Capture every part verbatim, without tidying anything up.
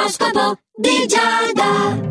L'oroscopo di Giada.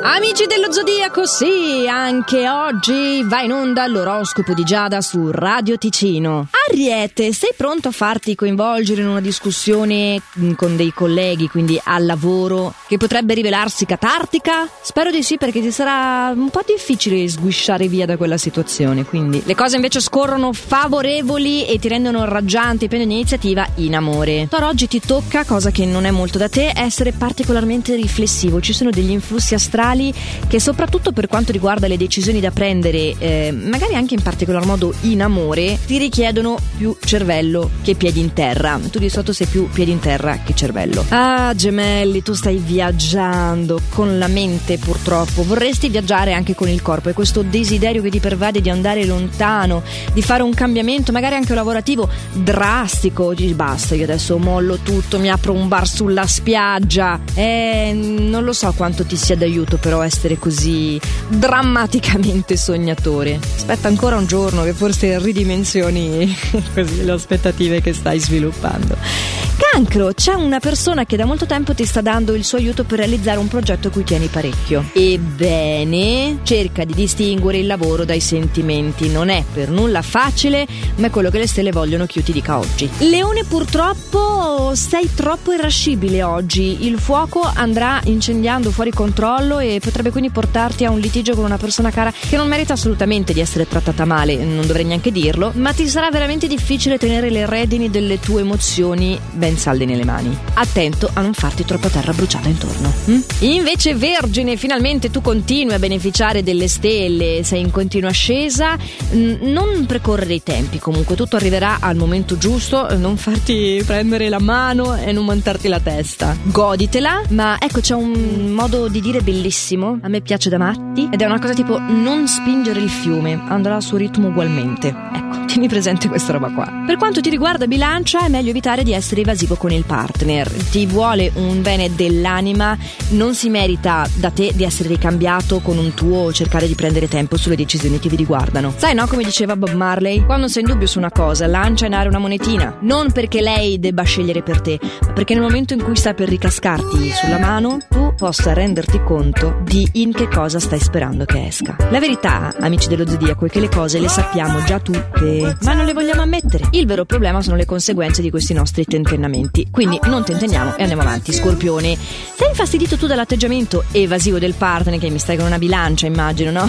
Amici dello Zodiaco, sì, anche oggi va in onda l'oroscopo di Giada su Radio Ticino. Ariete, sei pronto a farti coinvolgere in una discussione con dei colleghi, quindi al lavoro, che potrebbe rivelarsi catartica? Spero di sì, perché ti sarà un po' difficile sguisciare via da quella situazione, quindi le cose invece scorrono favorevoli e ti rendono raggiante e pieno di iniziativa in amore. Però oggi ti tocca, cosa che non è molto da te, essere particolarmente riflessivo. Ci sono degli influssi astrali che soprattutto per quanto riguarda le decisioni da prendere, eh, magari anche in particolar modo in amore, ti richiedono più cervello che piedi in terra. Tu di solito sei più piedi in terra che cervello. Ah, gemelli, tu stai viaggiando con la mente, purtroppo. Vorresti viaggiare anche con il corpo, e questo desiderio che ti pervade di andare lontano, di fare un cambiamento magari anche lavorativo drastico. Dici, basta, io adesso mollo tutto, mi apro un bar sulla spiaggia. Eh, non lo so quanto ti sia d'aiuto però essere così drammaticamente sognatore. Aspetta ancora un giorno che forse ridimensioni così le aspettative che stai sviluppando. Cancro, c'è una persona che da molto tempo ti sta dando il suo aiuto per realizzare un progetto a cui tieni parecchio. Ebbene, cerca di distinguere il lavoro dai sentimenti. Non è per nulla facile, ma è quello che le stelle vogliono che io ti dica oggi. Leone, purtroppo sei troppo irascibile oggi. Il fuoco andrà incendiando fuori controllo e potrebbe quindi portarti a un litigio con una persona cara che non merita assolutamente di essere trattata male, non dovrei neanche dirlo, ma ti sarà veramente difficile tenere le redini delle tue emozioni ben saldi nelle mani. Attento a non farti troppa terra bruciata intorno. Hm? Invece Vergine, finalmente tu continui a beneficiare delle stelle, sei in continua ascesa, non precorrere i tempi, comunque tutto arriverà al momento giusto, non farti prendere la mano e non mantarti la testa. Goditela, ma ecco c'è un modo di dire bellissimo, a me piace da matti, ed è una cosa tipo non spingere il fiume, andrà al suo ritmo ugualmente. Ecco, tieni presente questa roba qua. Per quanto ti riguarda Bilancia, è meglio evitare di essere evasivo con il partner, ti vuole un bene dell'anima, non si merita da te di essere ricambiato con un tuo o cercare di prendere tempo sulle decisioni che vi riguardano. Sai, no, come diceva Bob Marley, quando sei in dubbio su una cosa lancia in aria una monetina, non perché lei debba scegliere per te, ma perché nel momento in cui sta per ricascarti sulla mano tu possa renderti conto di in che cosa stai sperando che esca. La verità, amici dello Zodiaco, è che le cose le sappiamo già tutte, ma non le vogliamo ammettere. Il vero problema sono le conseguenze di questi nostri tentennamenti. Quindi non tentenniamo e andiamo avanti. Scorpione, sei infastidito tu dall'atteggiamento evasivo del partner, che mi stai con una bilancia immagino, no?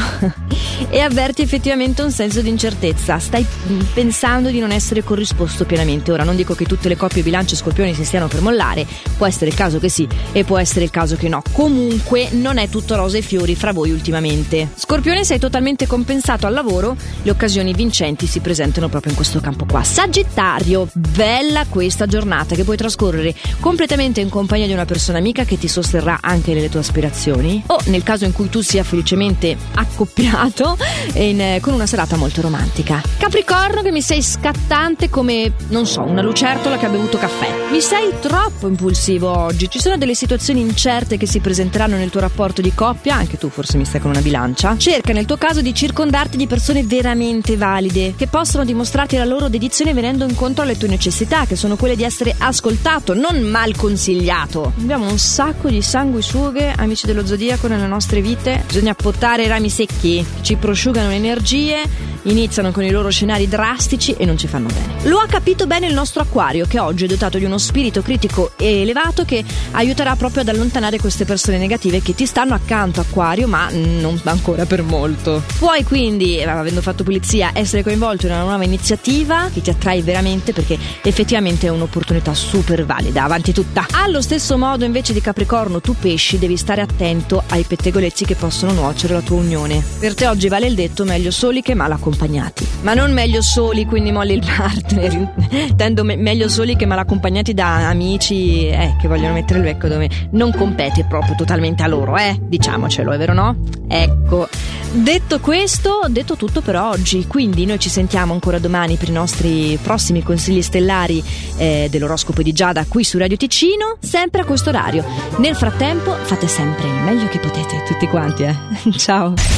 E avverti effettivamente un senso di incertezza, stai pensando di non essere corrisposto pienamente. Ora non dico che tutte le coppie bilancia e scorpioni si stiano per mollare, può essere il caso che sì e può essere il caso che no, comunque non è tutto rose e fiori fra voi ultimamente. Scorpione, sei totalmente compensato al lavoro, le occasioni vincenti si presentano proprio in questo campo qua. Sagittario, bella questa giornata che puoi trascorrere completamente in compagnia di una persona amica che ti sosterrà anche nelle tue aspirazioni, o nel caso in cui tu sia felicemente accoppiato in, eh, con una serata molto romantica. Capricorno, che mi sei scattante come, non so, una lucertola che ha bevuto caffè. Mi sei troppo impulsivo oggi, ci sono delle situazioni incerte che si presenteranno nel tuo rapporto di coppia, anche tu forse mi stai con una bilancia. Cerca nel tuo caso di circondarti di persone veramente valide, che possono dimostrarti la loro dedizione venendo incontro alle tue necessità, che sono quelle di essere ascoltato, non mal consigliato. Abbiamo un sacco di sanguisughe, amici dello Zodiaco, nelle nostre vite. Bisogna potare i rami secchi, ci prosciugano le energie, iniziano con i loro scenari drastici e non ci fanno bene. Lo ha capito bene il nostro Acquario, che oggi è dotato di uno spirito critico e elevato che aiuterà proprio ad allontanare queste persone negative che ti stanno accanto, Acquario, ma non ancora per molto. Puoi quindi, avendo fatto pulizia, essere coinvolto in una nuova iniziativa che ti attrae veramente, perché effettivamente è un'opportunità super valida, avanti tutta. Allo stesso modo invece di Capricorno, tu pesci devi stare attento ai pettegolezzi che possono nuocere la tua unione. Per te oggi vale il detto meglio soli che mala accompagnati, ma non meglio soli quindi molli il partner, intendo me- meglio soli che mal accompagnati da amici eh, che vogliono mettere il becco dove non compete proprio totalmente a loro, eh diciamocelo, è vero no? Ecco, detto questo, detto tutto per oggi, quindi noi ci sentiamo ancora domani per i nostri prossimi consigli stellari eh, dell'oroscopo di Giada qui su Radio Ticino, sempre a questo orario. Nel frattempo fate sempre il meglio che potete, tutti quanti, eh ciao.